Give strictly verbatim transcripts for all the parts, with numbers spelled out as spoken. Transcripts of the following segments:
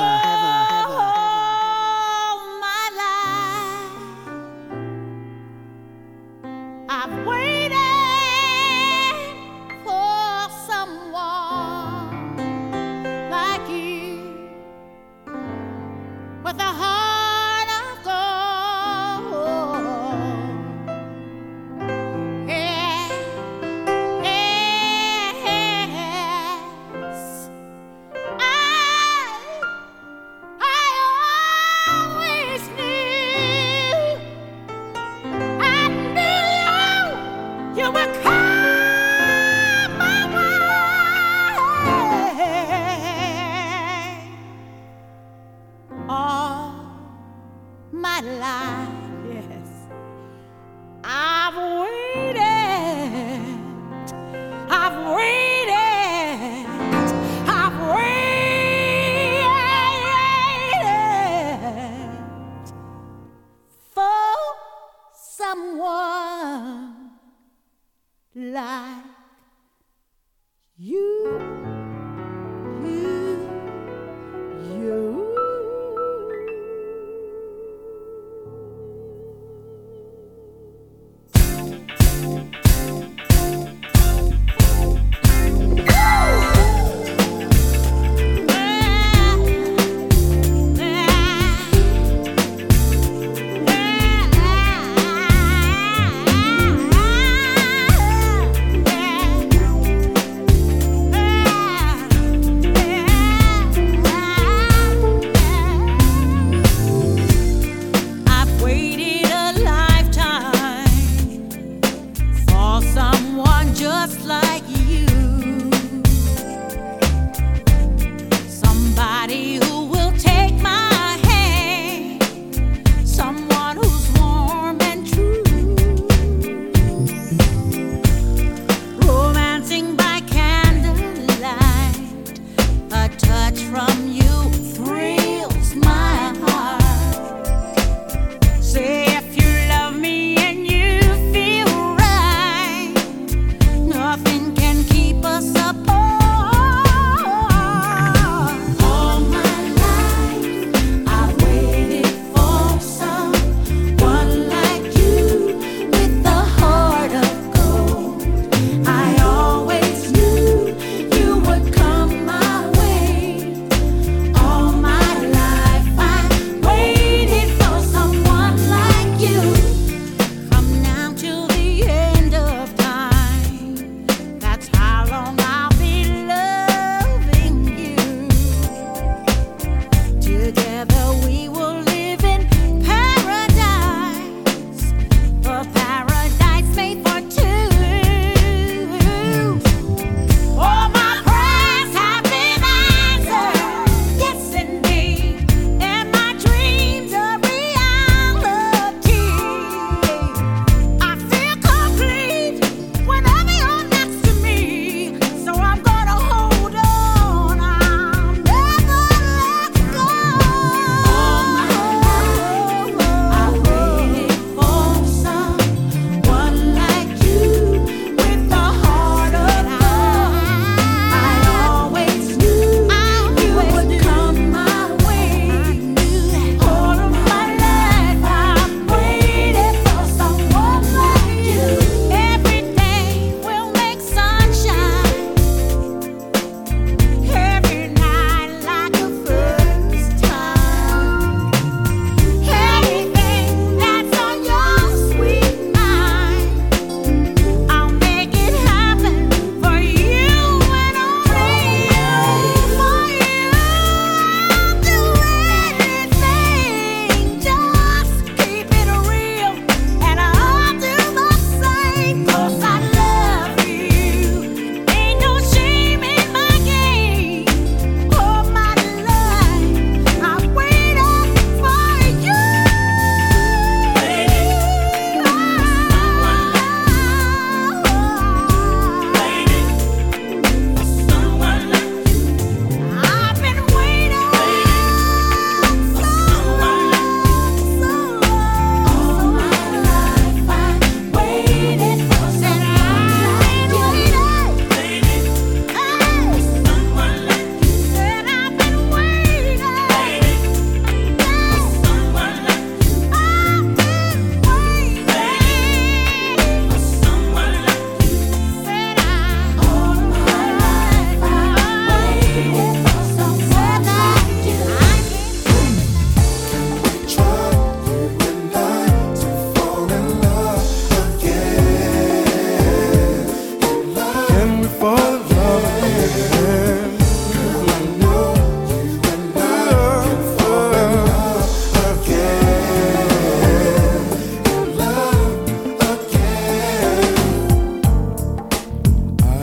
ever.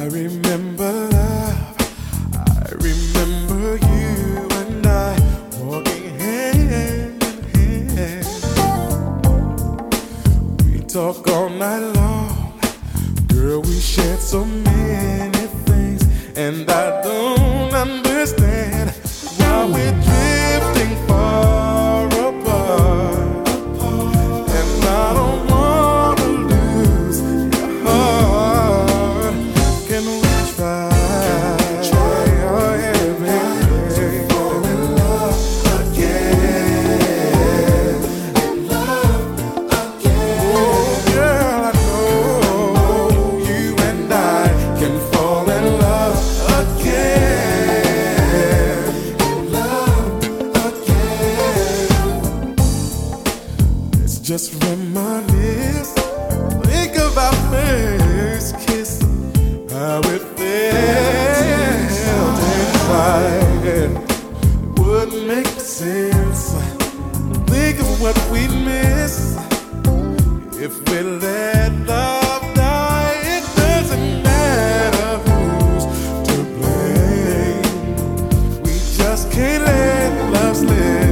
remember love, I remember you and I walking hand in hand. We talk all night long, girl, we shared so many things, and I don't understand why we're drifting far apart, and I don't just reminisce, think of our first kiss, how it felt inside. Would make sense. Think of what we miss if we let love die. It doesn't matter who's to blame. We just can't let love slip.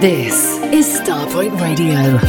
This is Starpoint Radio.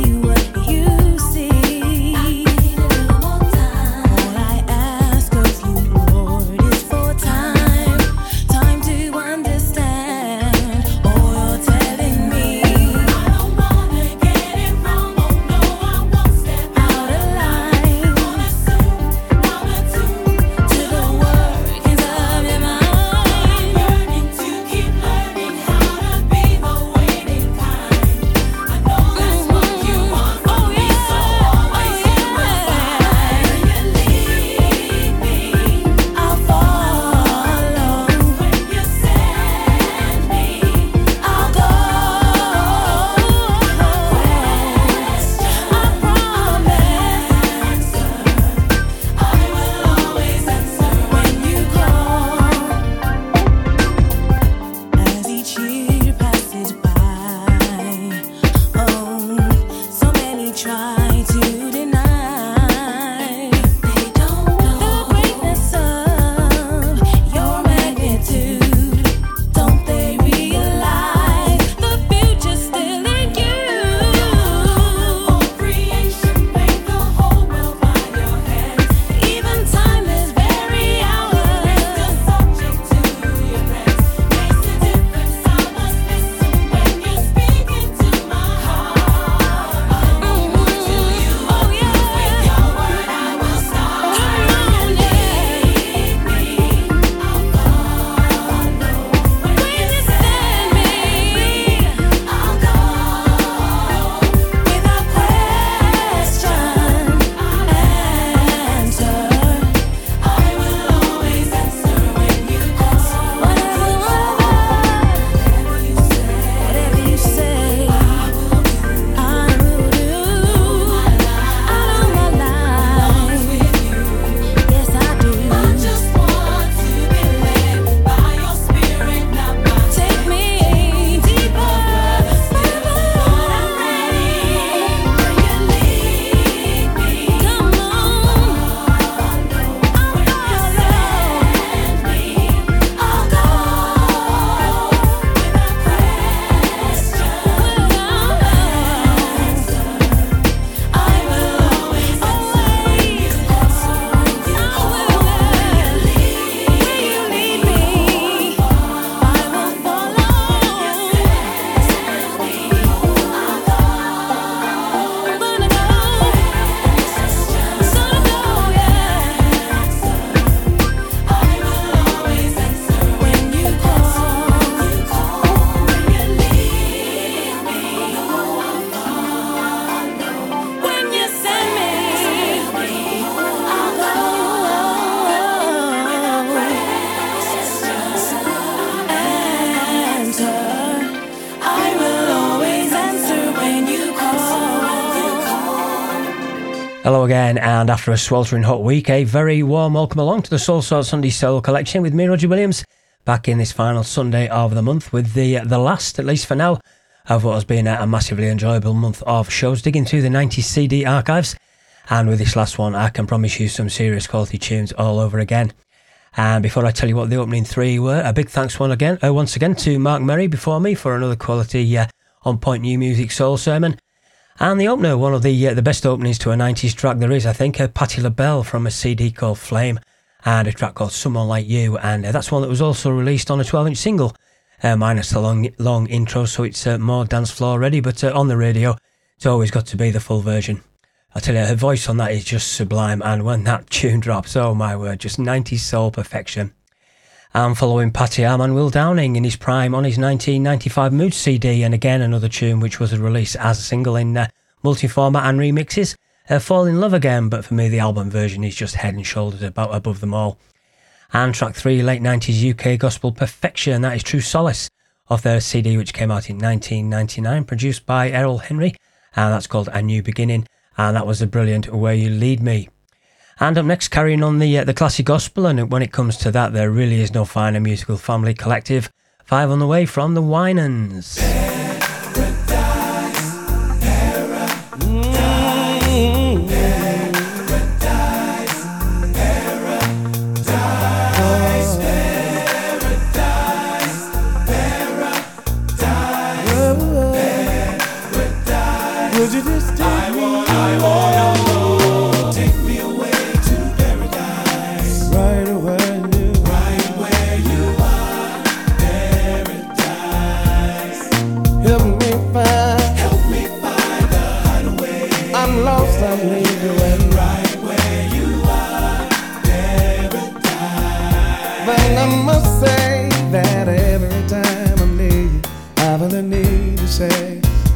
Be Hello again, and after a sweltering hot week, a very warm welcome along to the Soulsorts Sunday Soul Collection with me, Roger Williams, back in this final Sunday of the month with the the last, at least for now, of what has been a massively enjoyable month of shows, digging through the nineties C D archives, and with this last one I can promise you some serious quality tunes all over again. And before I tell you what the opening three were, a big thanks one again, uh, once again to Mark Merry before me for another quality uh, on-point new music soul sermon. And the opener, one of the uh, the best openings to a nineties track there is, I think, uh, Patti LaBelle from a C D called Flame, and a track called Someone Like You, and uh, that's one that was also released on a twelve inch single, uh, minus the long long intro, so it's uh, more dance floor ready, but uh, on the radio it's always got to be the full version. I'll tell you, her voice on that is just sublime, and when that tune drops, oh my word, just nineties soul perfection. And following Patti, our man Will Downing in his prime on his nineteen ninety-five Mood C D, and again another tune which was released as a single in uh, multi-format and remixes, uh, Fall in Love Again, but for me the album version is just head and shoulders about above them all. And track three, late nineties U K gospel perfection, that is True Solace, off their C D which came out in nineteen ninety-nine, produced by Errol Henry, and that's called A New Beginning, and that was the brilliant Where You Lead Me. And up next, carrying on the uh, the classic gospel, and when it comes to that, there really is no finer musical family collective. Five on the way from the Winans. Paradise, paradise, paradise, paradise, paradise, paradise, paradise, paradise. I want, I want, I want.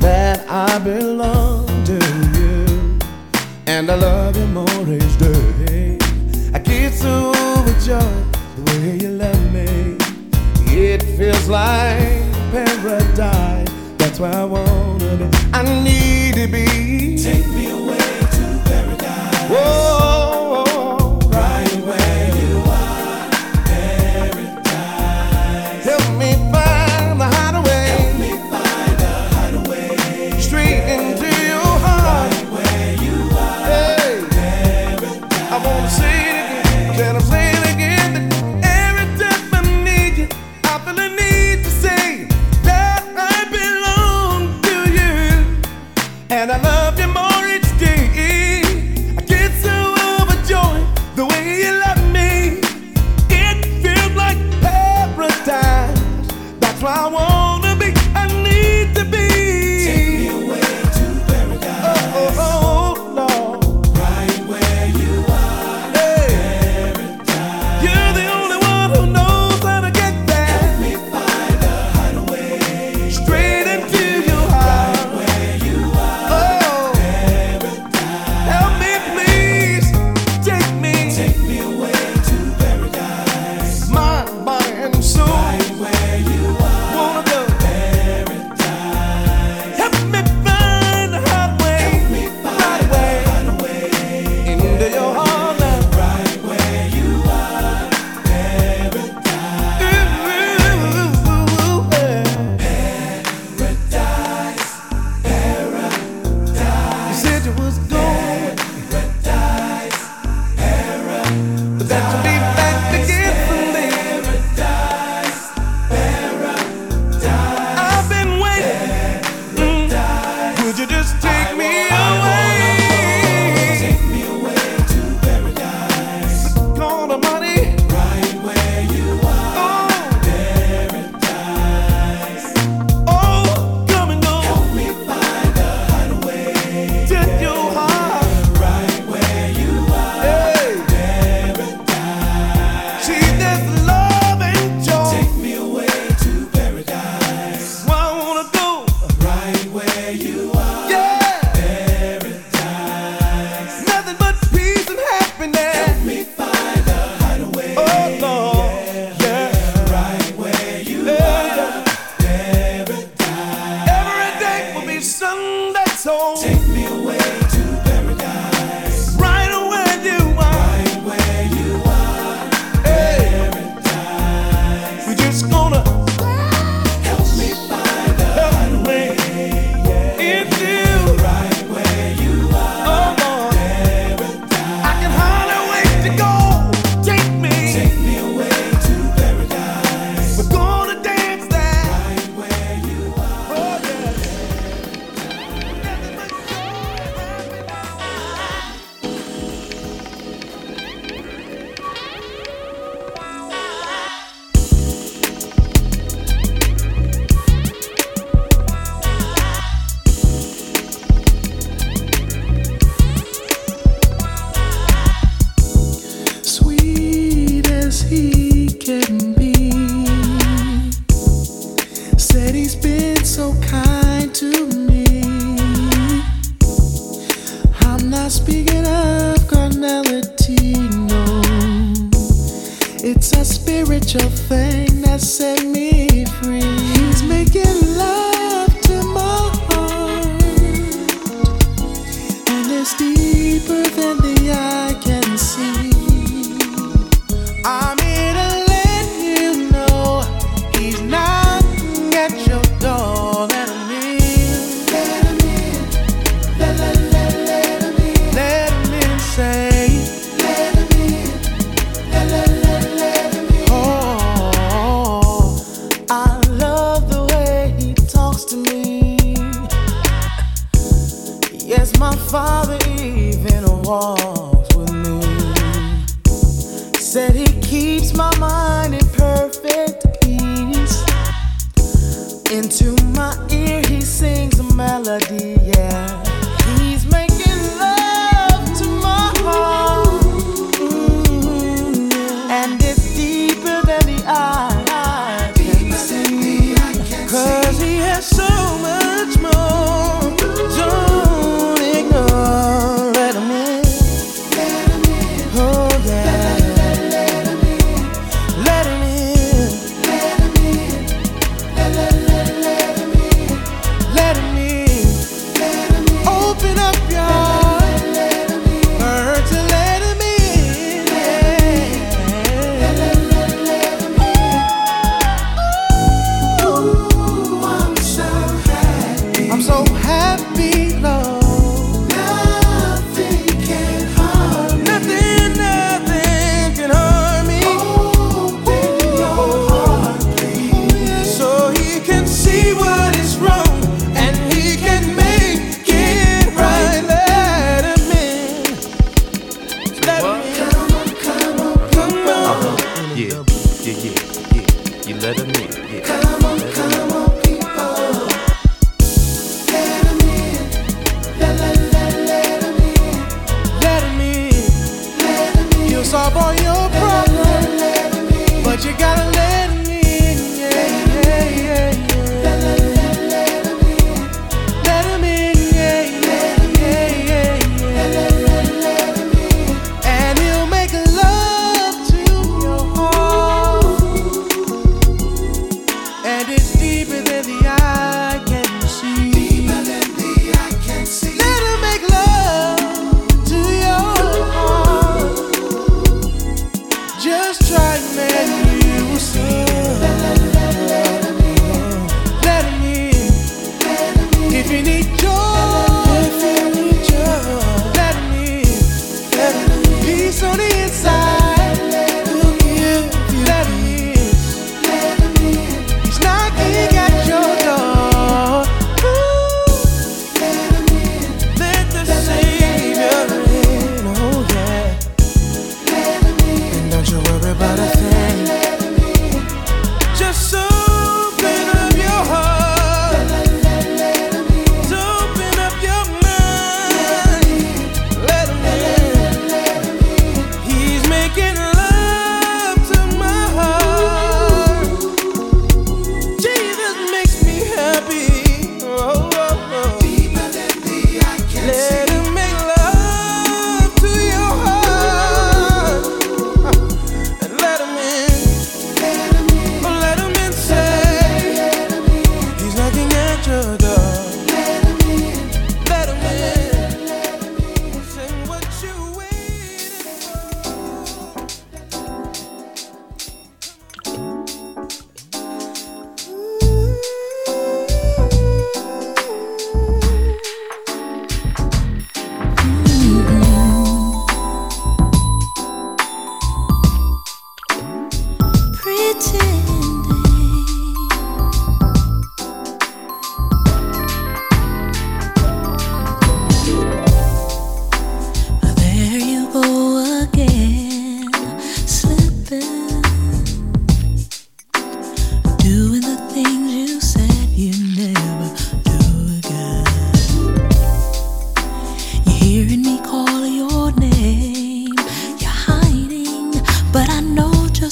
That I belong to you, and I love you more each day. I get so overjoyed the way you love me. It feels like paradise. That's where I wanna be. I need to be. Take me away to paradise. Whoa, whoa, whoa. Right where you are, paradise. Help me find the hideaway. See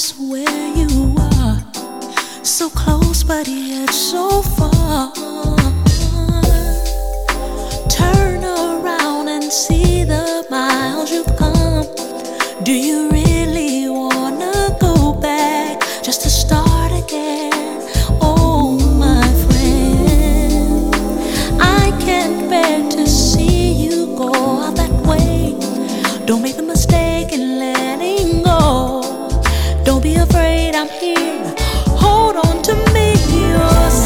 just where you are, so close but yet so far. Turn around and see the miles you've come. Do you really wanna go back just to start again? Oh my friend, I can't bear to see you go out that way. Don't make the mistake in letting go. Don't be afraid, I'm here. Hold on to me. You're slipping.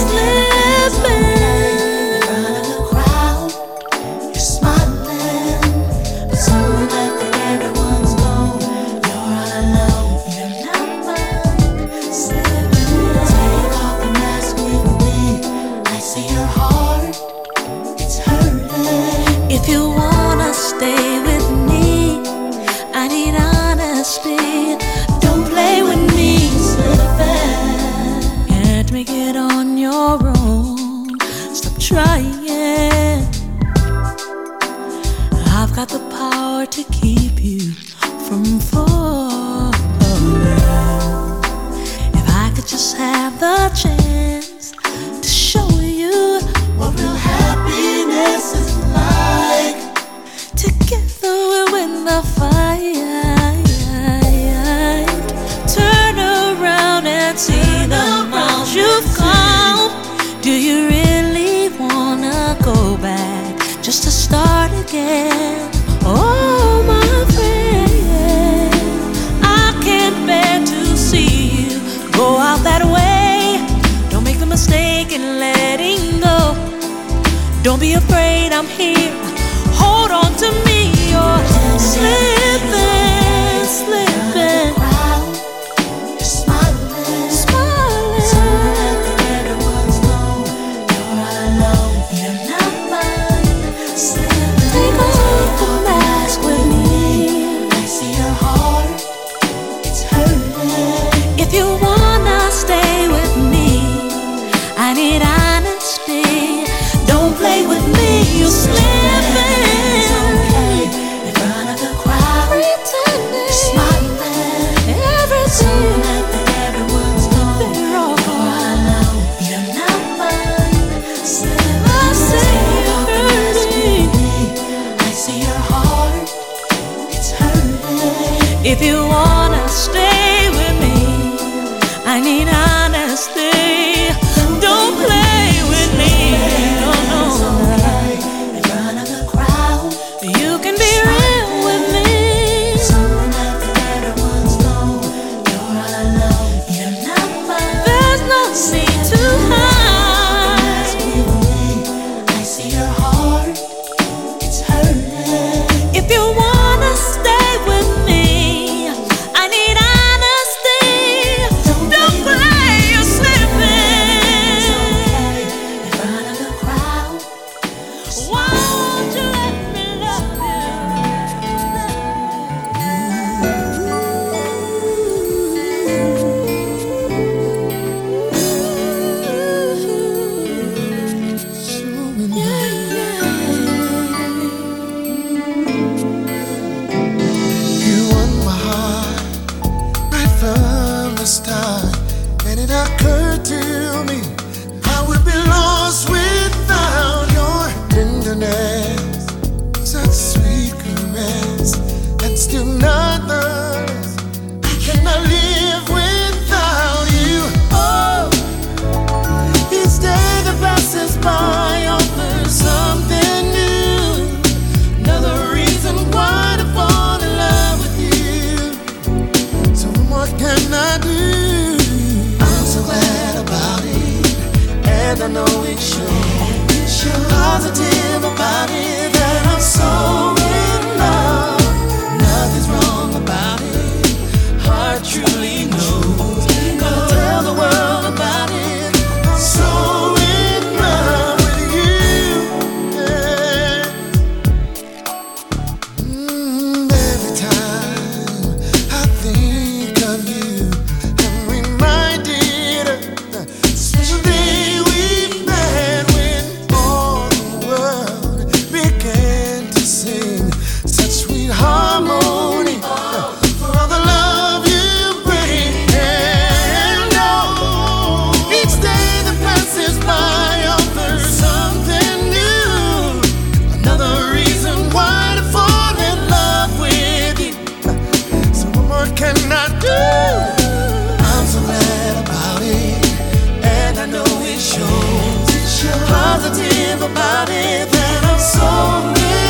positive about it, that I'm so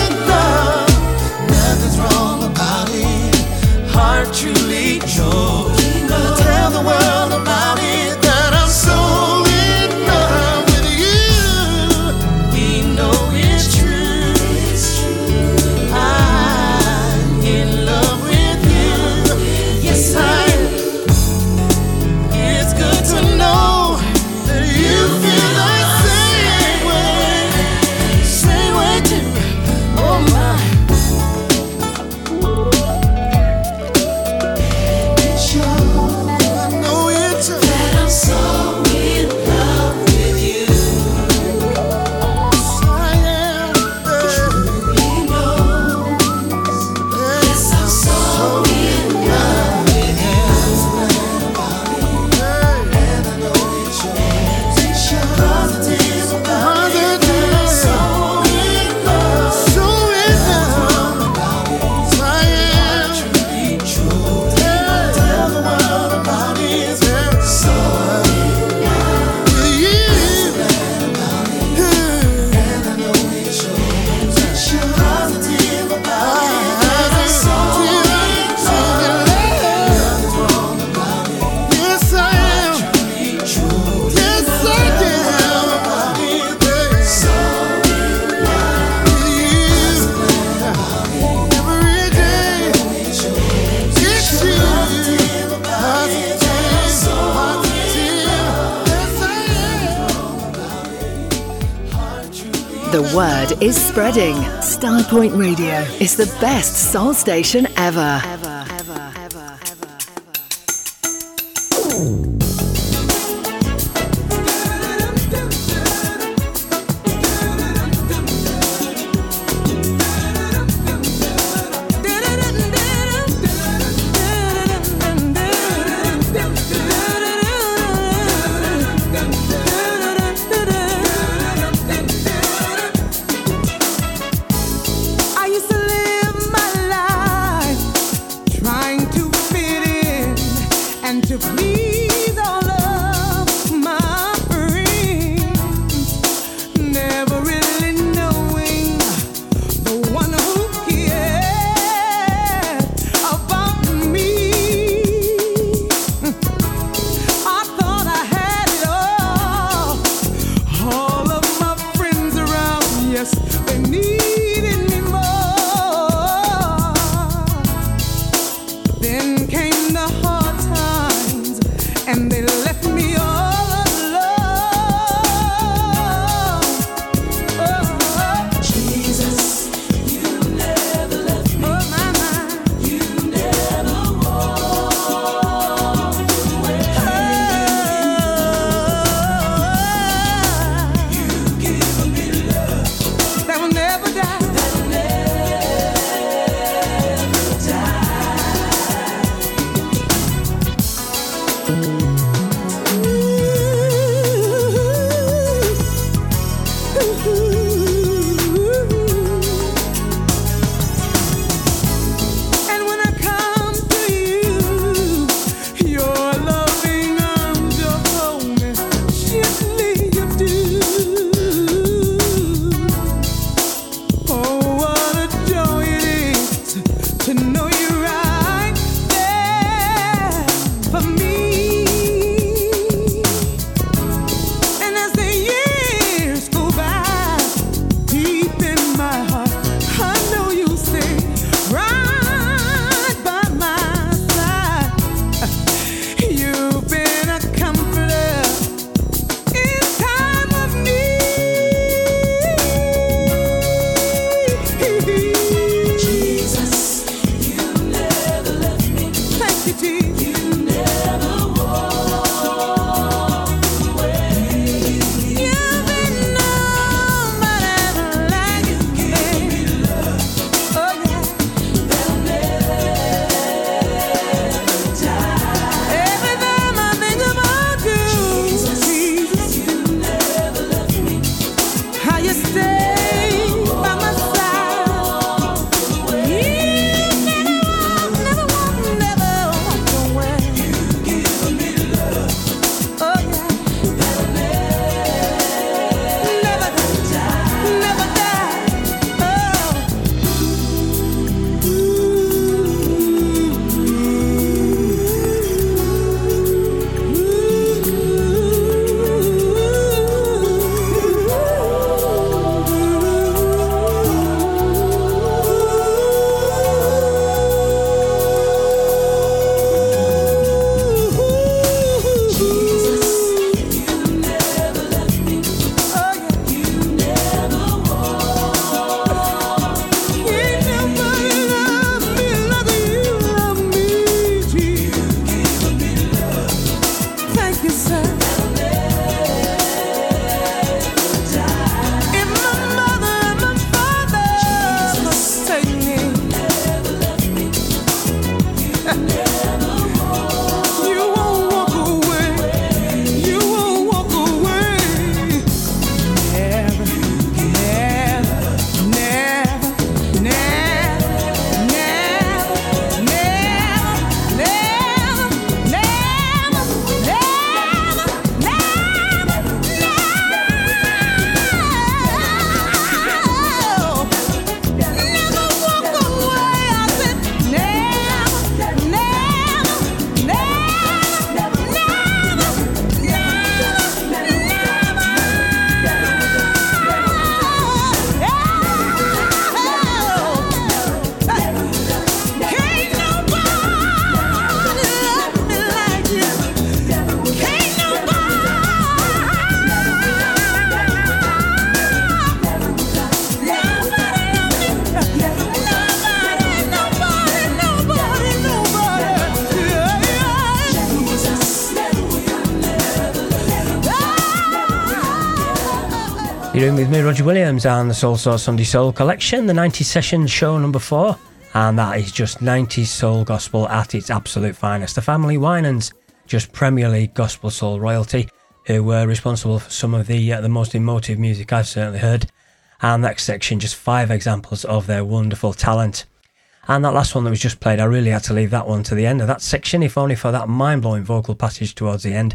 in love. Nothing's wrong about it. Heart truly chose. Gonna tell the world about it, that I'm so in love with you. We know it's true. I'm in love with you. Yes, I am. It's good to know that you feel the same way. Same way too. Oh my. It's true. I know it's true. That I'm so in love with you. Yes, I am. He knows. Yes, I'm so in love with you. And I know it's true. It's true. Positive about it, that I'm so in love. So in love. I am. Truly true. Tell the world about it, that I'm so in love with you. And I know it's true. It's true. Positive about it, that I'm so in love. Nothing's wrong about it. Yes, I am. Truly true. Yes, I am. About it, that I'm so in love with you. Every day. It's you. Positive about it, that I'm so in love. Yes, I am. The word is spreading. Starpoint Radio is the best soul station ever. I used to live my life trying to fit in and to please all of my friends, never really knowing the one who cared about me. I thought I had it all. All of my friends around, yes, they needed me more. Then came the hard times, and they left me all alone. Oh, Jesus, you never left me. Oh, my, my. You never walked away. Oh, you give me love that will never die. That will never die. And when I come to you, your loving arms, your home is gently do. Oh, what a joy it is to know you're right there for me. You're in with me, Roger Williams, and the Soulsorts Sunday Soul Collection, the nineties Session show number four, and that is just nineties soul gospel at its absolute finest. The family Winans, just Premier League gospel soul royalty, who were responsible for some of the uh, the most emotive music I've certainly heard. And that section, just five examples of their wonderful talent. And that last one that was just played, I really had to leave that one to the end of that section, if only for that mind-blowing vocal passage towards the end,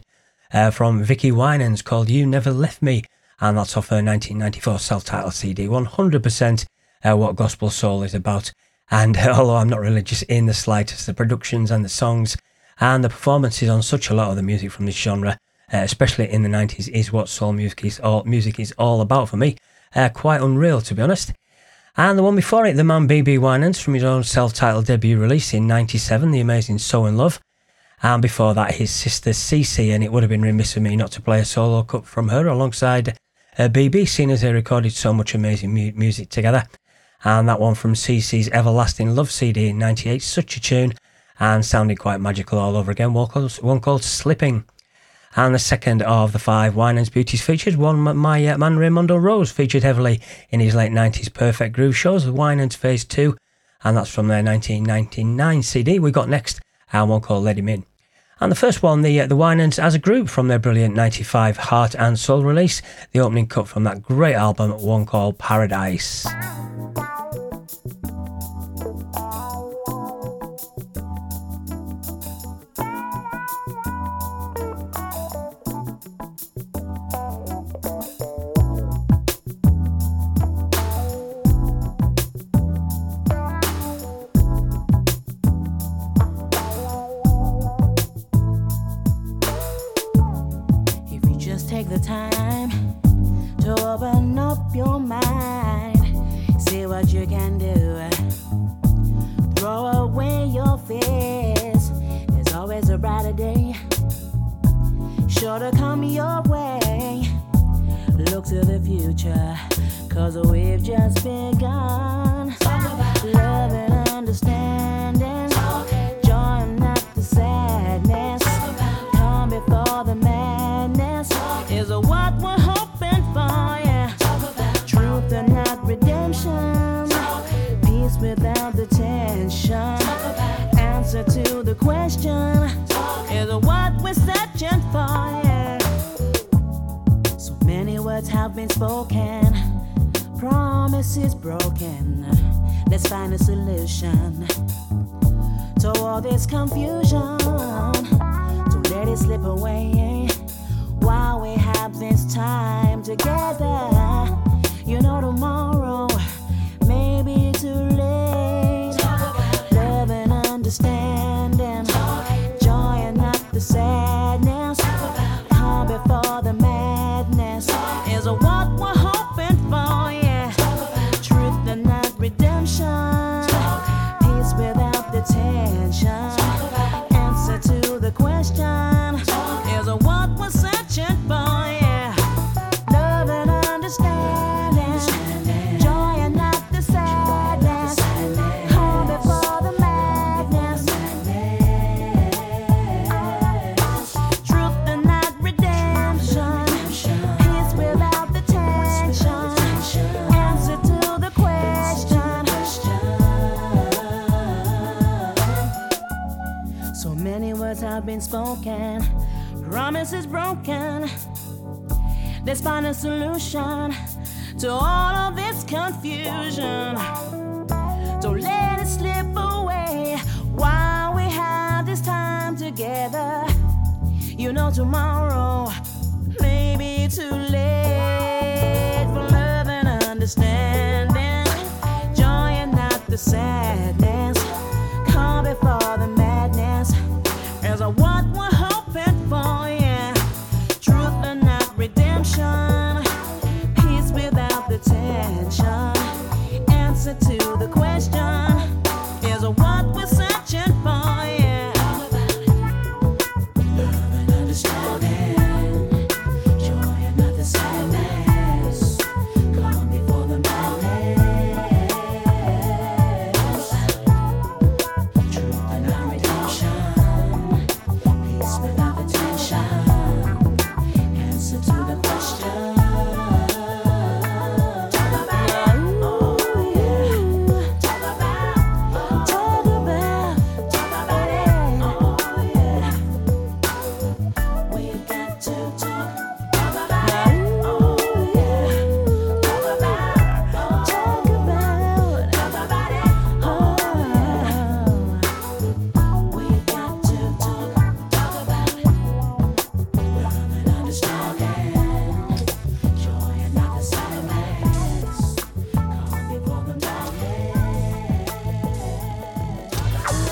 uh, from Vickie Winans, called You Never Left Me. And that's off her nineteen ninety-four self-titled C D, one hundred percent uh, what gospel soul is about. And uh, although I'm not religious in the slightest, the productions and the songs and the performances on such a lot of the music from this genre, uh, especially in the nineties, is what soul music is all, music is all about for me. Uh, quite unreal, to be honest. And the one before it, the man B B. Winans, from his own self-titled debut release in ninety-seven, The Amazing So In Love. And before that, his sister Cece, and it would have been remiss of me not to play a solo cut from her alongside Uh, B B, seen as they recorded so much amazing mu- music together. And that one from Cece's Everlasting Love C D in ninety-eight, such a tune, and sounded quite magical all over again, one called, one called Slipping. And the second of the five Winans beauties featured, one my uh, man Raimondo Rose, featured heavily in his late nineties Perfect Groove shows, the Winans Phase two, and that's from their nineteen ninety-nine C D we got next, and one called Let Him In. And the first one, the uh, the Winans as a group, from their brilliant ninety-five Heart and Soul release, the opening cut from that great album, one called Paradise. Spoken, promises broken. Let's find a solution to all of this confusion. Don't let it slip away while we have this time together. You know tomorrow may be too late for love and understanding, joy and not the sadness. Come before the madness. As I what we're hoping for, yeah. Truth and not redemption. Peace without the tension. Answer to the question. Is what we're searching for, yeah. Love and understanding. Joy and not the sadness. Come before the man.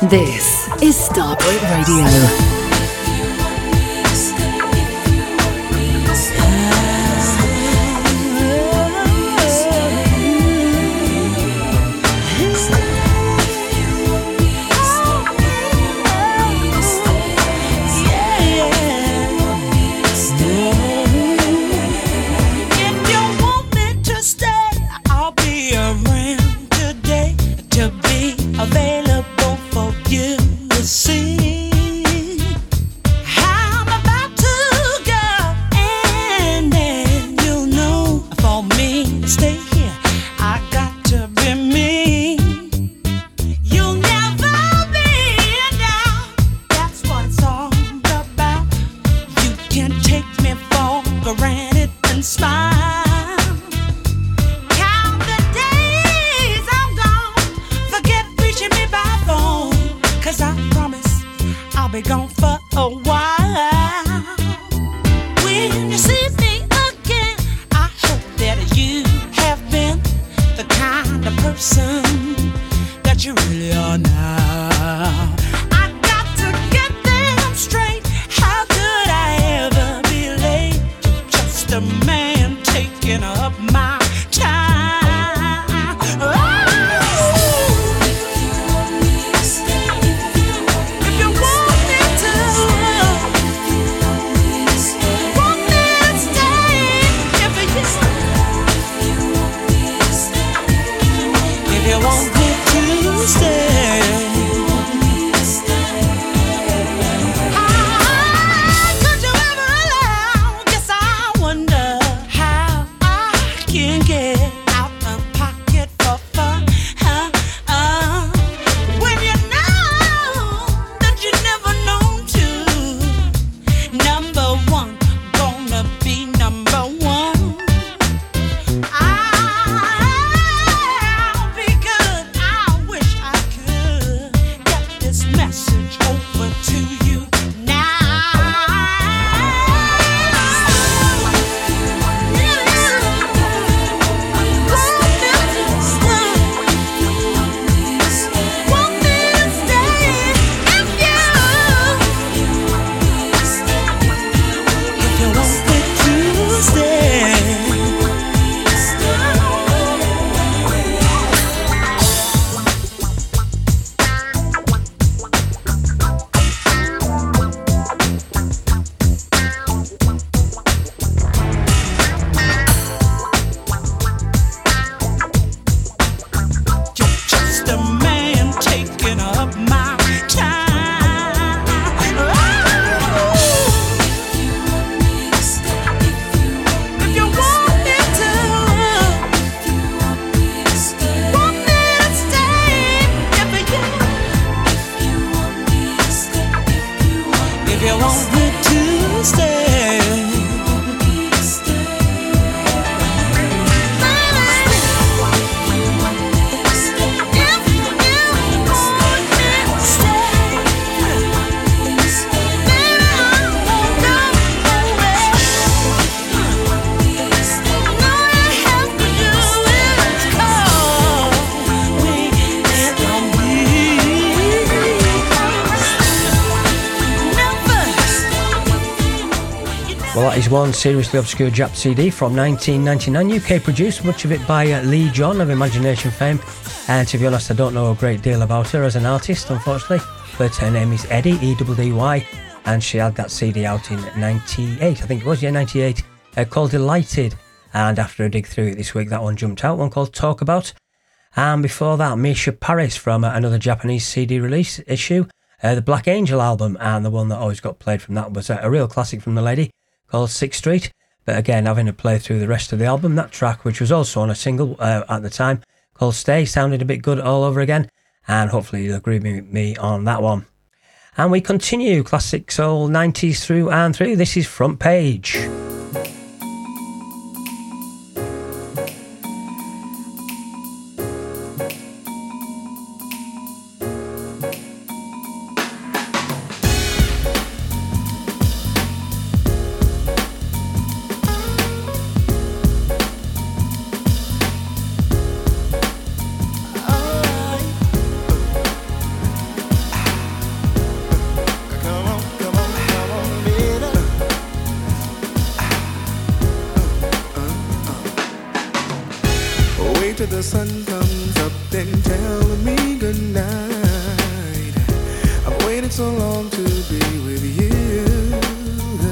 This is Starpoint Radio. One seriously obscure Jap C D from nineteen ninety-nine, U K produced, much of it by uh, Lee John of Imagination fame, and to be honest I don't know a great deal about her as an artist, unfortunately, but her name is Eddy, E D D Y, and she had that C D out in ninety-eight, I think it was, yeah, ninety-eight, uh, called Delighted, and after a dig through it this week that one jumped out, one called Talk About, and before that Mica Paris from uh, another Japanese C D release issue, uh, the Black Angel album, and the one that always got played from that was uh, a real classic from the lady, called Sixth Street, but again having to play through the rest of the album, that track, which was also on a single uh, at the time called Stay, sounded a bit good all over again, and hopefully you'll agree with me on that one. And we continue classic soul nineties through and through. This is Front Page. till the sun comes up, then tell me goodnight. I've waited so long to be with you.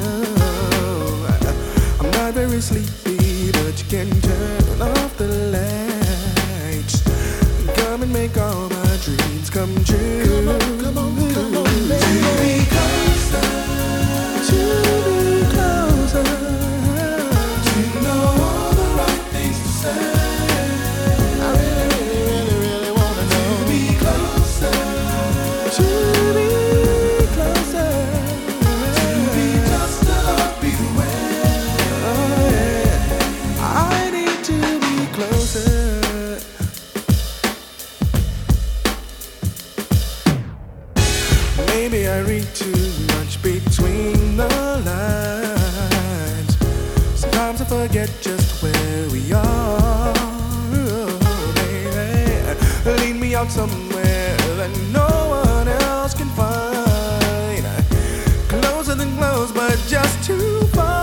Oh, I'm not very sleepy, but you can turn off the lights. Come and make all my dreams come true. Come on, come on, come on, baby. To be closer, to forget just where we are, oh, baby. Lead me out somewhere that no one else can find. Closer than close, but just too far. Oh.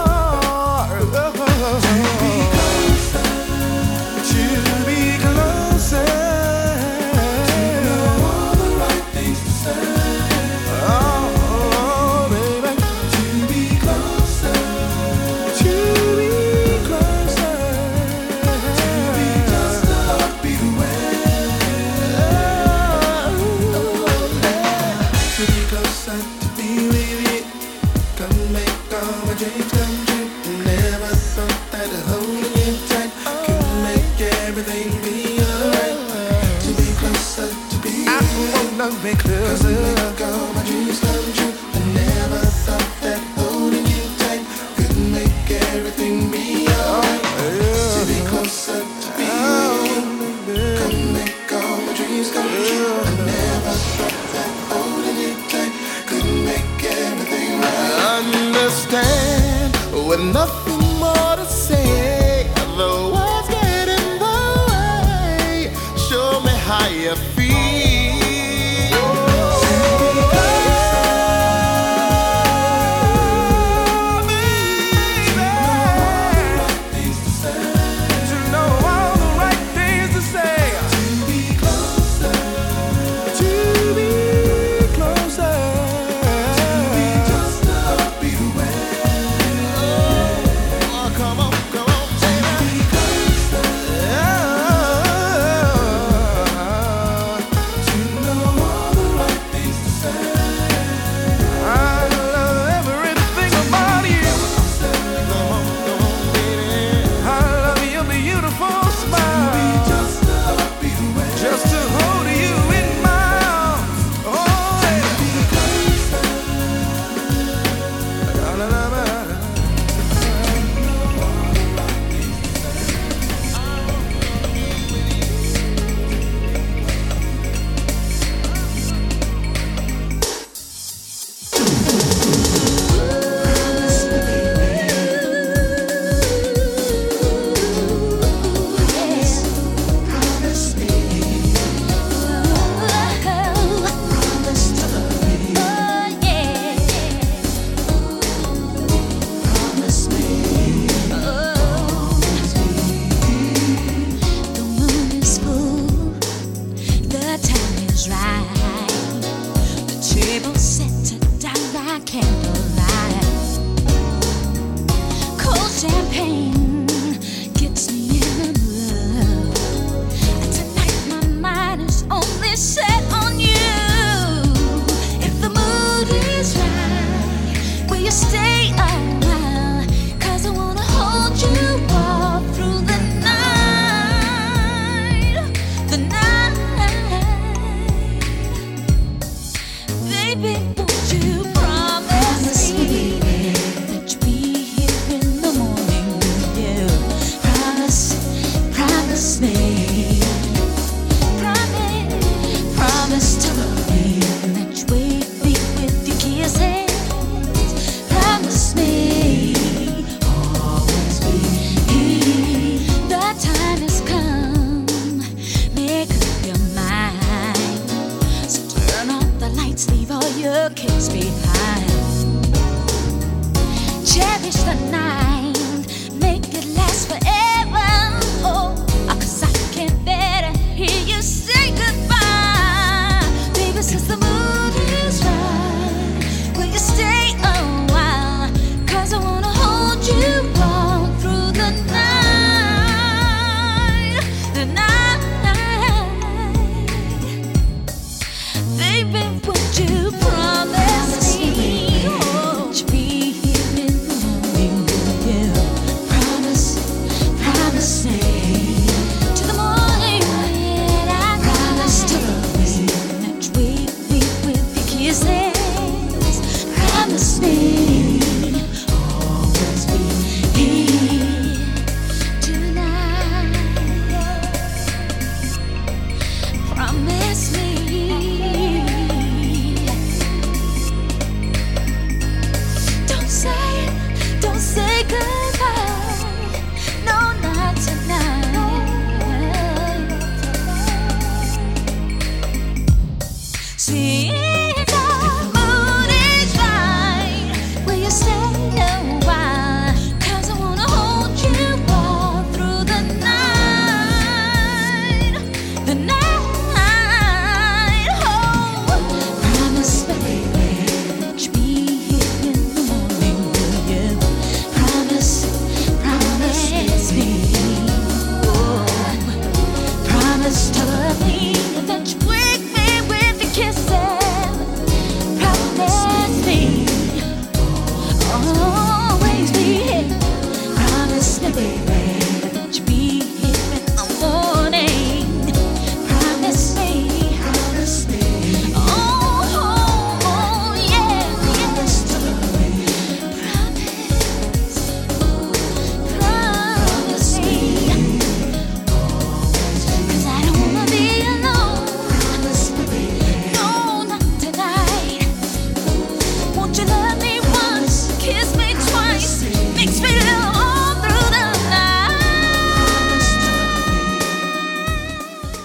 Make it last forever, oh, 'cause I can't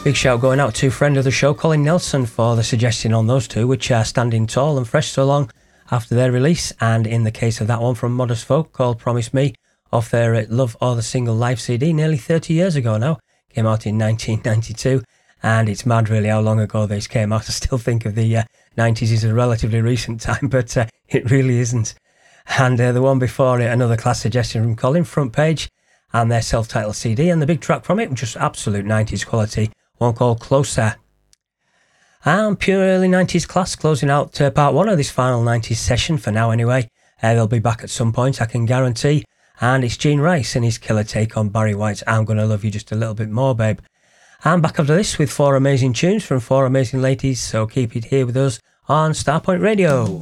Big shout going out to friend of the show Colin Nelson for the suggestion on those two, which are Standing Tall and Fresh so long after their release, and in the case of that one from Modest Fok called Promise Me off their Love or the Single Live C D nearly thirty years ago now. Came out in nineteen ninety-two, and it's mad really how long ago this came out. I still think of the uh, nineties as a relatively recent time, but uh, it really isn't. And uh, the one before it, another class suggestion from Colin, Front Page and their self-titled C D, and the big track from it, just absolute nineties quality, one called Closer. And pure early nineties class closing out uh, part one of this final nineties session, for now anyway. Uh, they'll be back at some point, I can guarantee. And it's Gene Rice and his killer take on Barry White's I'm Gonna Love You Just a Little Bit More, Babe. And back after this with four amazing tunes from four amazing ladies, so keep it here with us on Starpoint Radio.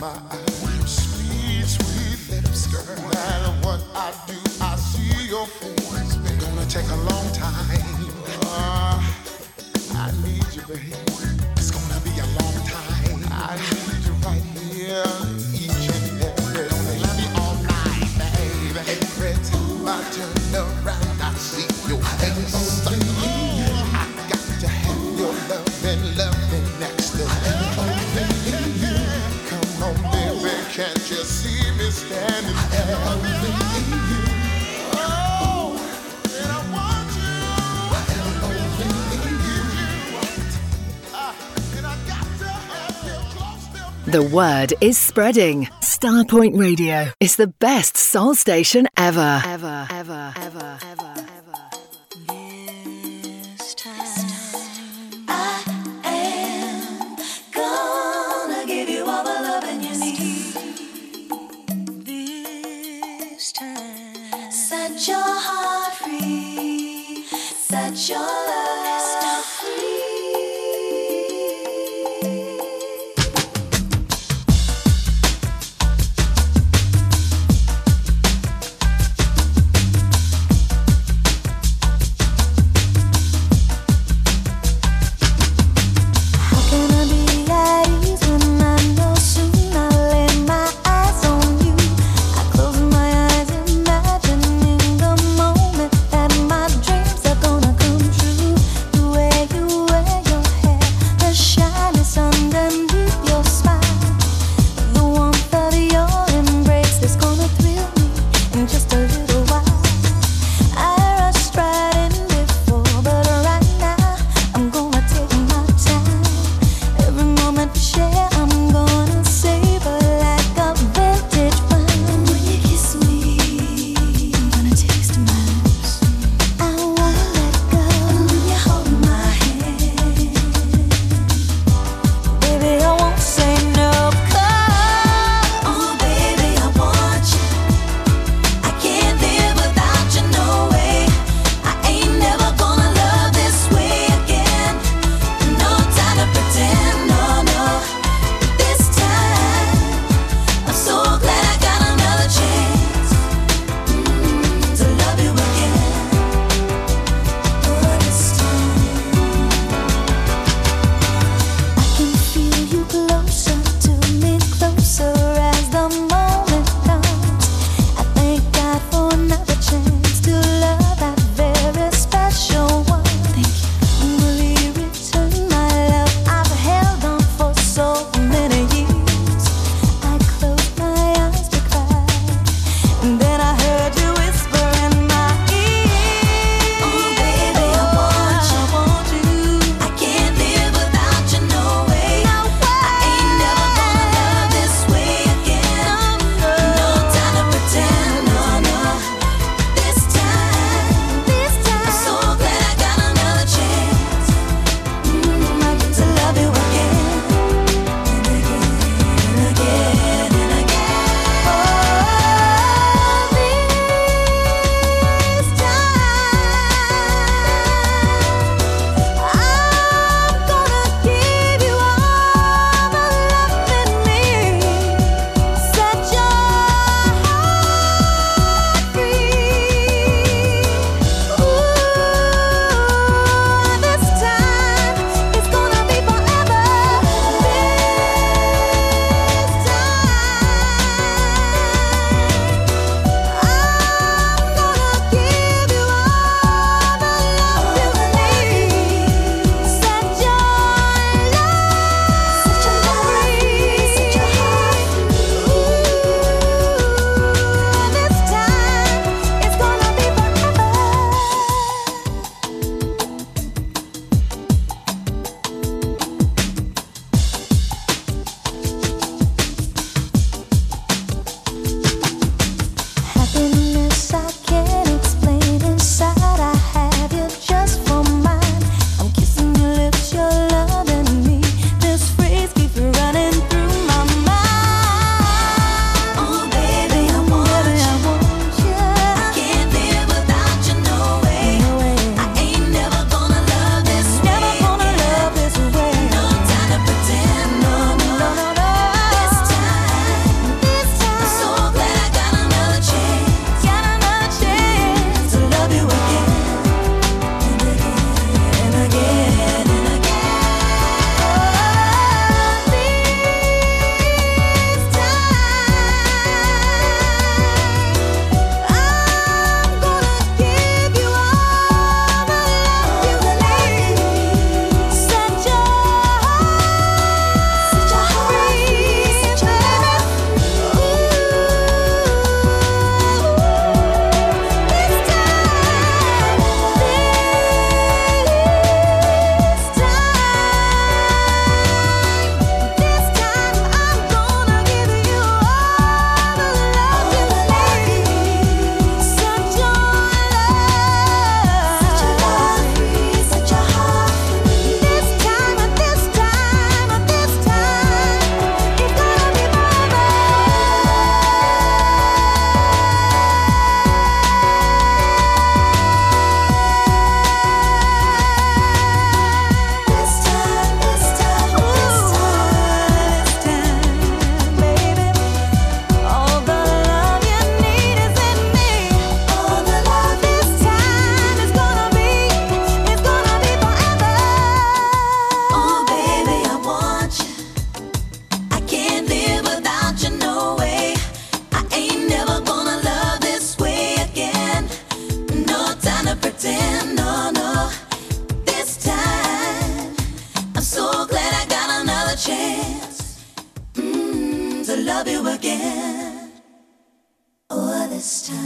my eyes. Sweet, sweet lips, girl. No matter what I do, I see your face. Been gonna take a long time. Uh, I need you, baby. It's gonna be a long time. I need you right here, each and every day. Love you all night, baby. Every time I turn around, I see your face. Oh, baby, I got to have your love and loving next to me. Can't you see me standing there? I believe you. Oh, and I want you. I believe you. Ah, and I got to have you close to me. The word is spreading. Starpoint Radio is the best soul station ever. Ever, ever, ever, ever, ever. This time, this time I am gonna give you all the love and you need. Set your heart free, set your love free. this time.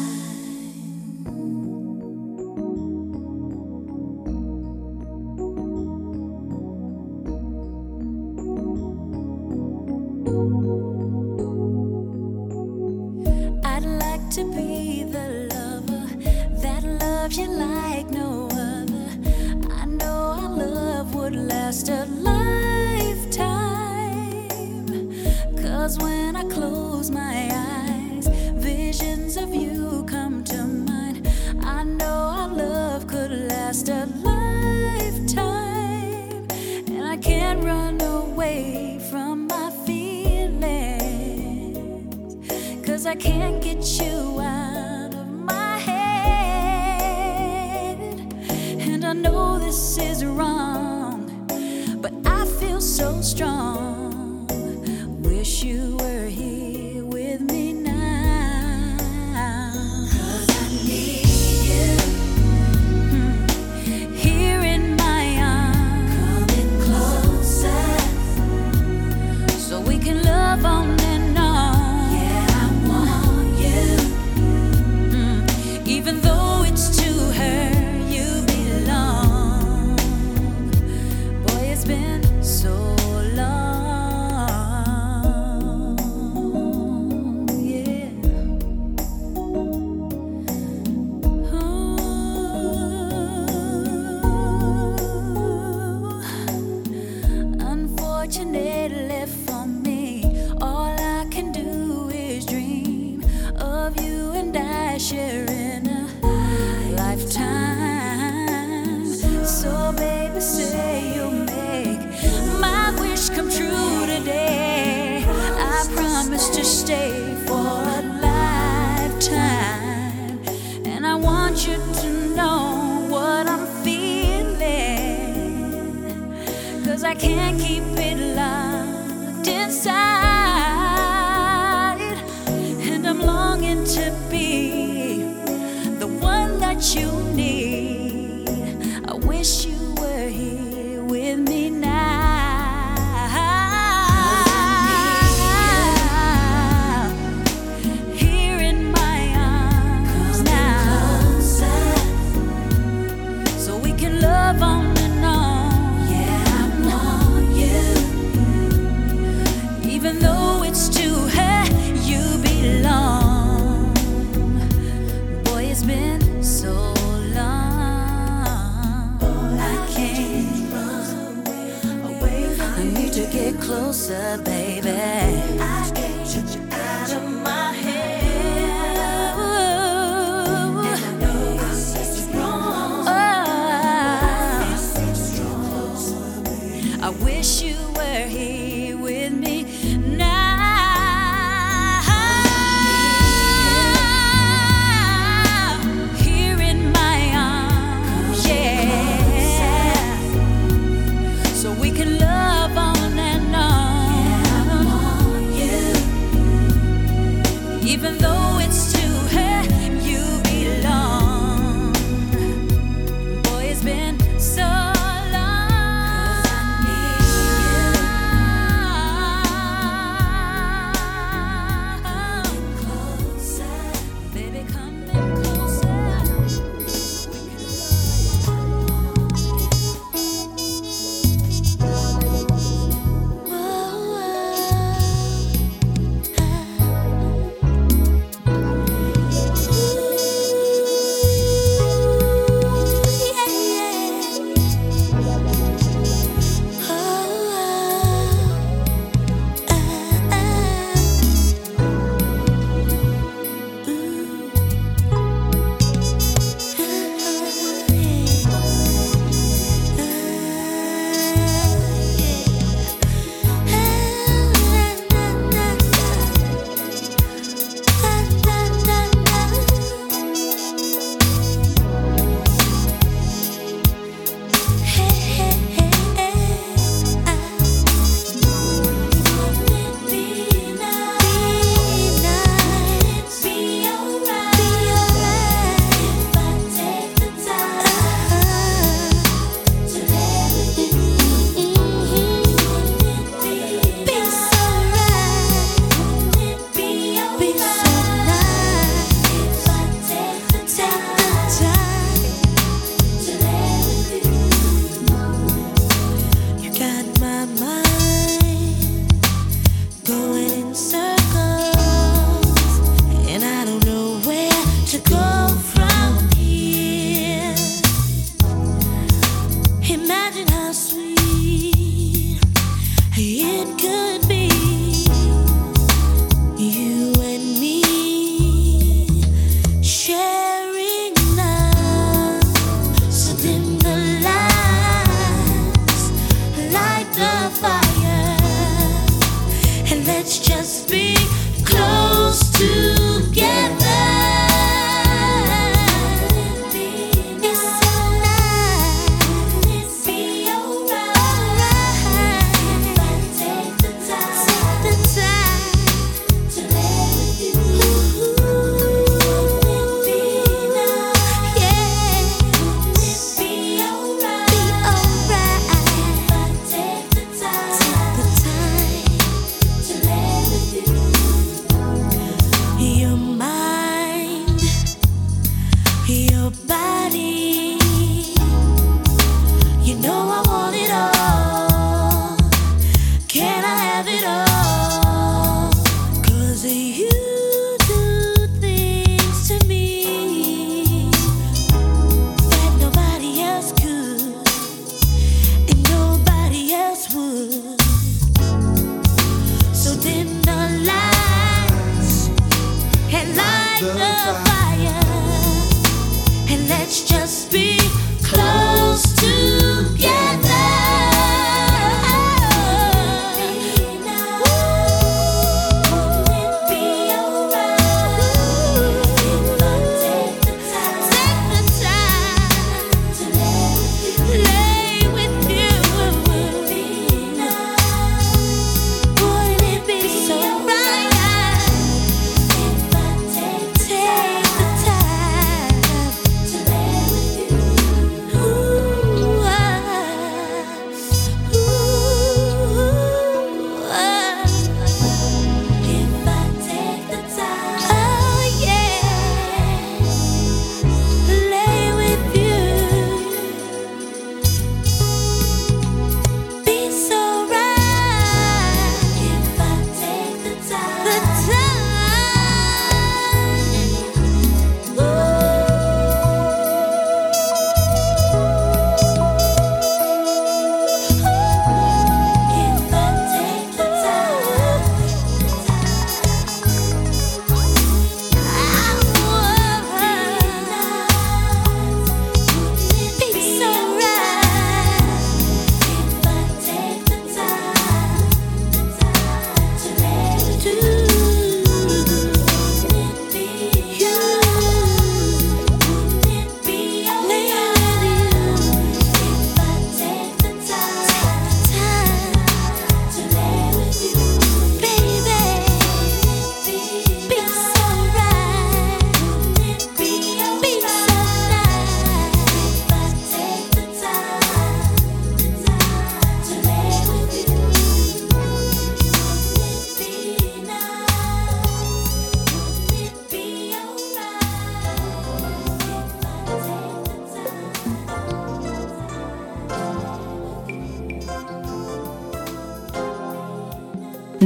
the fire, and let's just be close together.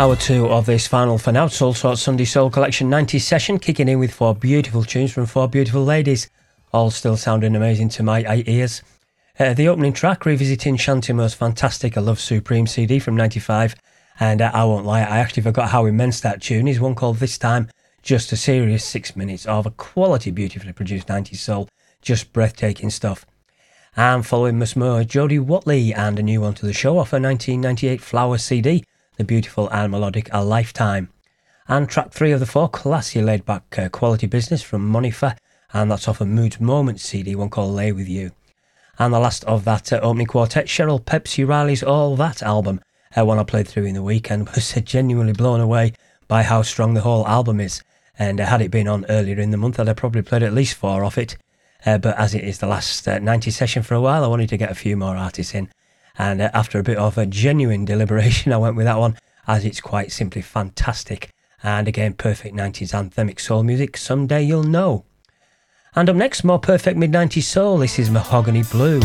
Hour two of this final for now, Soulsorts Sunday Soul Collection nineties session, kicking in with four beautiful tunes from four beautiful ladies, all still sounding amazing to my ears. Uh, the opening track, revisiting Shantimeau's fantastic I Love Supreme C D from ninety-five, and uh, I won't lie, I actually forgot how immense that tune is. One called This Time, just a serious six minutes of a quality, beautifully produced nineties soul, just breathtaking stuff. And following Miss Moore, Jody Watley and a new one to the show off her nineteen ninety-eight Flower C D, the beautiful and melodic A Lifetime. And track three of the four, classy laid-back uh, quality business from Monifah, and that's off a Moods Moments C D, one called Lay With You. And the last of that uh, opening quartet, Cheryl Pepsi Riley's All That album, uh, one I played through in the week and was uh, genuinely blown away by how strong the whole album is. And uh, had it been on earlier in the month, I'd have probably played at least four off it. Uh, but as it is the last uh, ninety session for a while, I wanted to get a few more artists in, and uh, after a bit of a genuine deliberation I went with that one, as it's quite simply fantastic, and again perfect nineties anthemic soul music. Someday you'll know. And up next, more perfect mid-nineties soul. This is Mahogany Blue.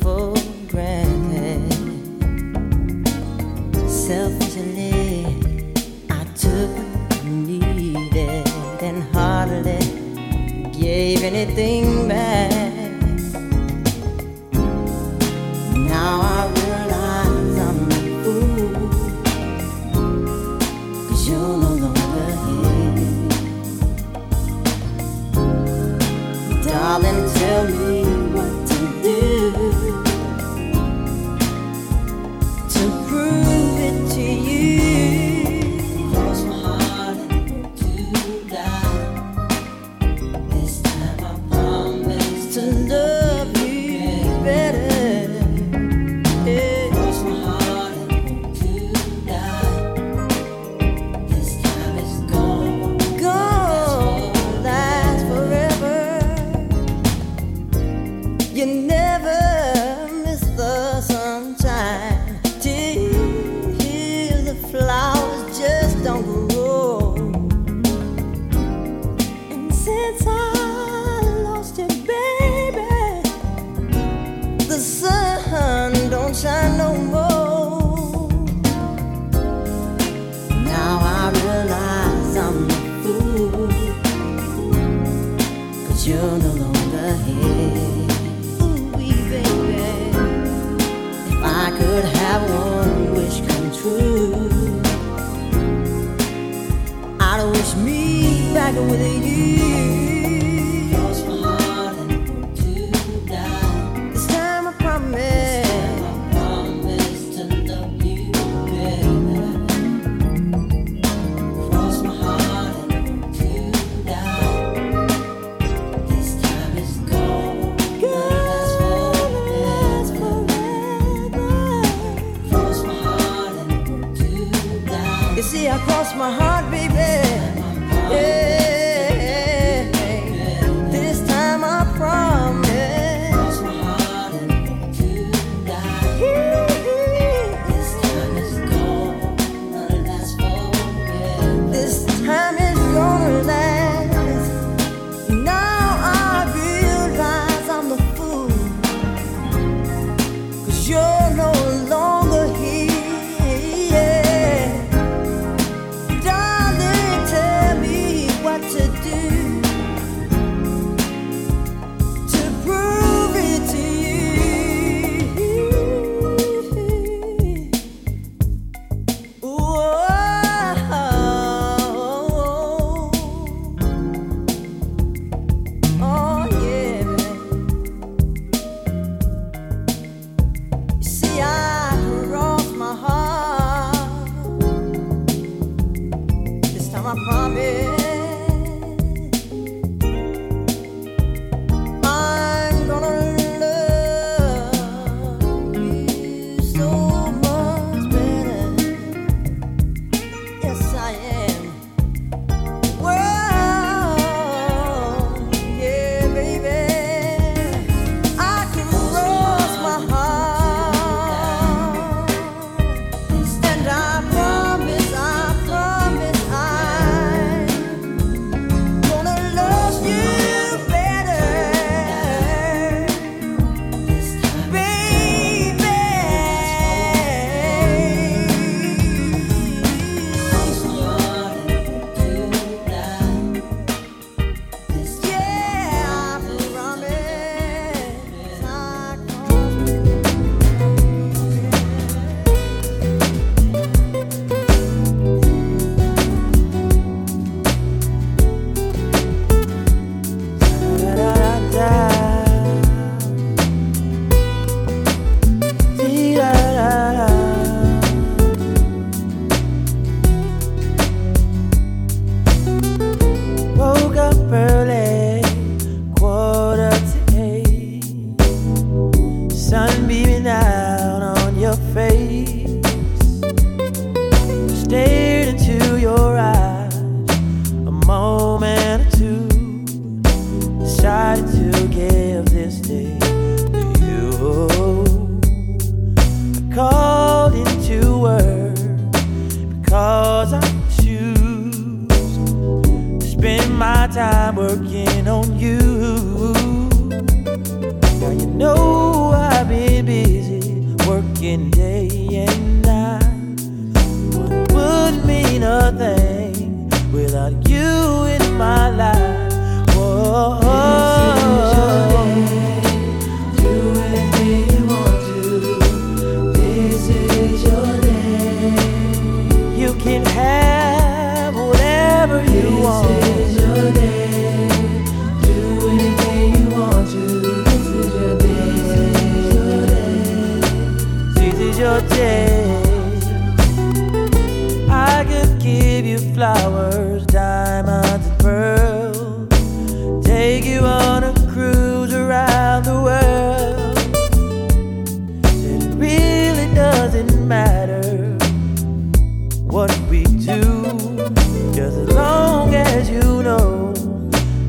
for granted. Selfishly, I took what I needed and hardly gave anything back. Now I realize I'm a fool, 'cause you're no longer here. Darling, tell me what to do to prove it to you. Cross my heart and to die. This time I promise to love you better. Yeah. Cross my heart and to die. This time it's gone. Gone lies forever. You never miss the sunshine till here the flowers just don't grow. And since I lost you, baby, the sun don't shine no more. Now I realize I'm a fool, 'cause you're no longer here. Ooh, baby. If I could have one wish come true, I'd wish me back with you. Cross my heart and to die. This time I promise. I promise to love you better. Cross my heart and to die. This time it's gone. That's forever. Cross my heart and to die. You see, I crossed my heart, baby. Yeah. This time I promise. Cross my heart and to die. This time is gone. None of that's forever. This time it's gonna last. Now I realize I'm a fool, 'cause you're no longer here. Darling, tell me what to do to prove it to you. Whoa. Oh, yeah. You see, I crossed my heart. This time I promise I'm gonna love you so much better. Yes, I am. Whoa, yeah, baby. I can cross my heart. And I promise, I promise, I'm gonna love you better, baby. Yeah, I promise. I promise. Woke up early, quarter to eight. Sun beaming out on your face. Stared into your eyes a moment or two. Decided to give this day to you. I called into work because I choose to spend my time working on you. Now you know I've been your day. I could give you flowers, diamonds and pearls, take you on a cruise around the world. It really doesn't matter what we do, just as long as you know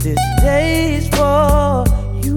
this day is for you.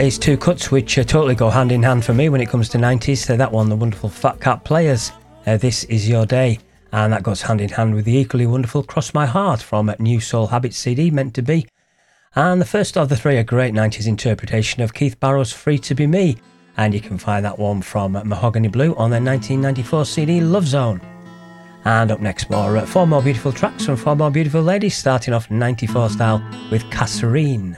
Is two cuts which uh, totally go hand in hand for me when it comes to nineties. So that one, the wonderful Phat Cat Players, uh, This Is Your Day, and that goes hand in hand with the equally wonderful Cross My Heart from Nu Soul Habits C D, Meant to Be. And the first of the three, a great nineties interpretation of Keith Barrows' Free to Be Me, and you can find that one from Mahogany Blue on their nineteen ninety-four C D Love Zone. And up next, more uh, four more beautiful tracks from four more beautiful ladies, starting off ninety-four style with Casserine.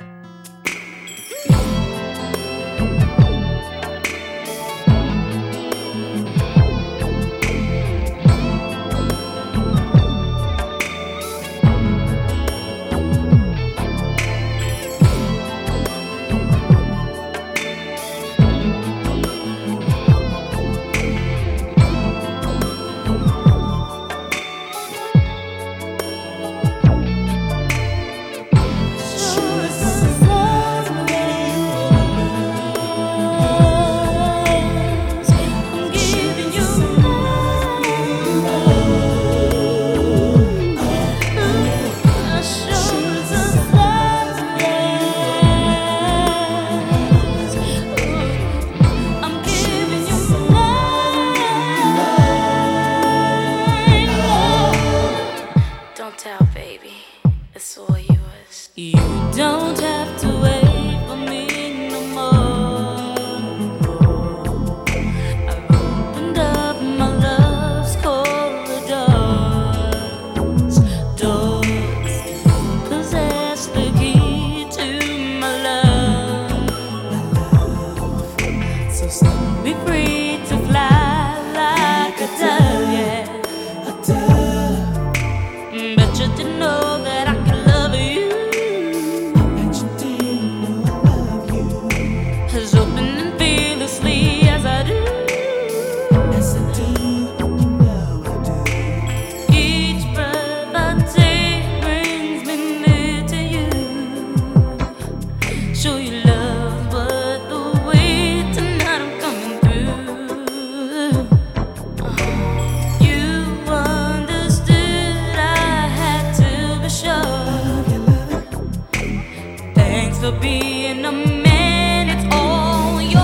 For being a man, it's all yours.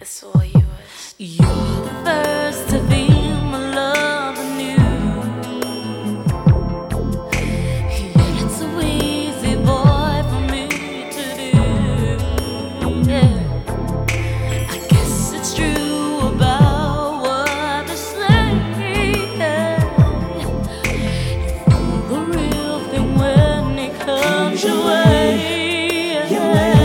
It's all yours. Universe to be my love and you. It's so easy, boy, for me to do. Yeah. I guess it's true about what they say. It's all the real thing when it comes your way. Kingdom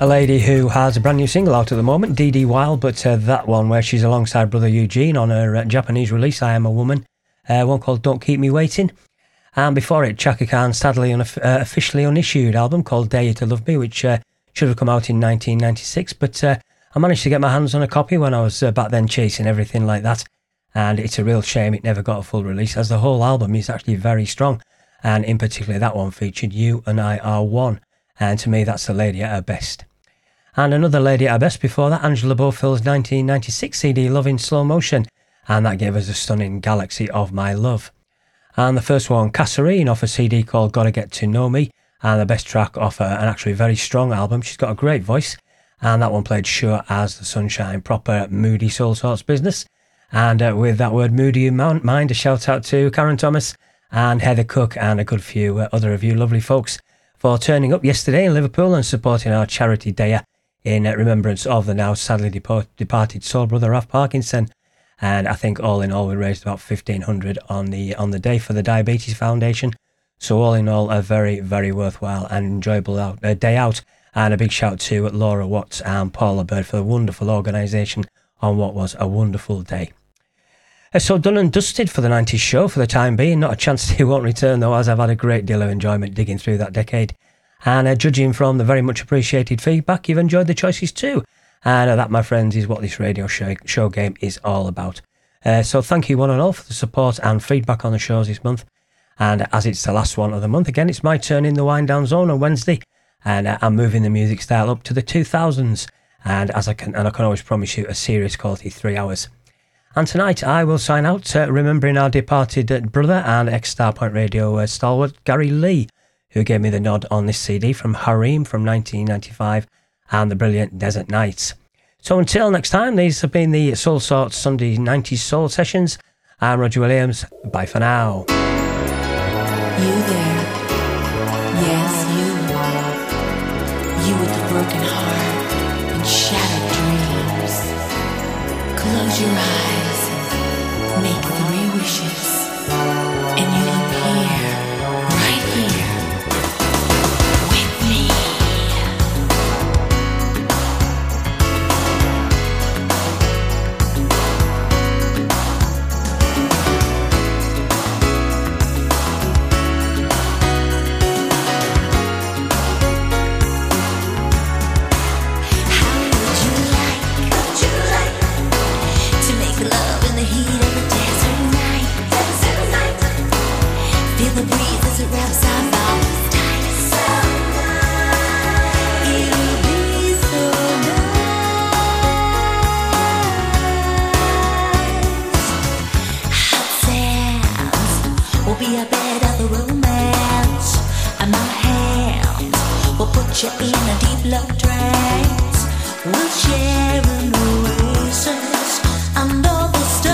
A lady who has a brand new single out at the moment, Dee Dee Wilde, but uh, that one where she's alongside brother Eugene on her uh, Japanese release, I Am a Woman, uh, one called Don't Keep Me Waiting. and before it, Chaka Khan's sadly un- uh, officially unissued album called Dare You to Love Me, which uh, should have come out in nineteen ninety-six, but uh, I managed to get my hands on a copy when I was uh, back then chasing everything like that, and it's a real shame it never got a full release, as the whole album is actually very strong, and in particular that one featured You and I Are One, and to me that's the lady at her best. And another lady at her best before that, Angela Beaufill's nineteen ninety-six C D Love in Slow Motion, and that gave us a stunning Galaxy of My Love. And the first one, Casserine, off a C D called Gotta Get to Know Me, and the best track off her, an actually very strong album. She's got a great voice, and that one played Sure as the Sunshine, proper moody soul sorts business. And uh, with that word moody in mind, a shout out to Karen Thomas and Heather Cook and a good few uh, other of you lovely folks for turning up yesterday in Liverpool and supporting our charity day in uh, remembrance of the now sadly deport- departed soul brother Ralph Parkinson. And I think all in all we raised about fifteen hundred on the on the day for the Diabetes Foundation. So all in all a very, very worthwhile and enjoyable out, uh, day out. And a big shout to Laura Watts and Paula Bird for the wonderful organisation on what was a wonderful day. Uh, so done and dusted for the nineties show for the time being. Not a chance he won't return though, as I've had a great deal of enjoyment digging through that decade. And uh, judging from the very much appreciated feedback, you've enjoyed the choices too. And that, my friends, is what this radio show, show game is all about. Uh, so thank you one and all for the support and feedback on the shows this month. And as it's the last one of the month, again, it's my turn in the wind-down zone on Wednesday. And uh, I'm moving the music style up to the two thousands. And as I can and I can always promise you a serious quality three hours. And tonight I will sign out, uh, remembering our departed uh, brother and ex-Starpoint Radio uh, stalwart, Gary Lee, who gave me the nod on this C D from Hareem from nineteen ninety-five. And the brilliant Desert Nights. So until next time, these have been the Soul Sorts Sunday nineties Soul Sessions. I'm Roger Williams. Bye for now. You there. Yes, you. You with the broken heart and shattered dreams. Close your eyes. Make three wishes. And you'll appear right here. You're in a deep love trance. We'll share an oasis under the stars.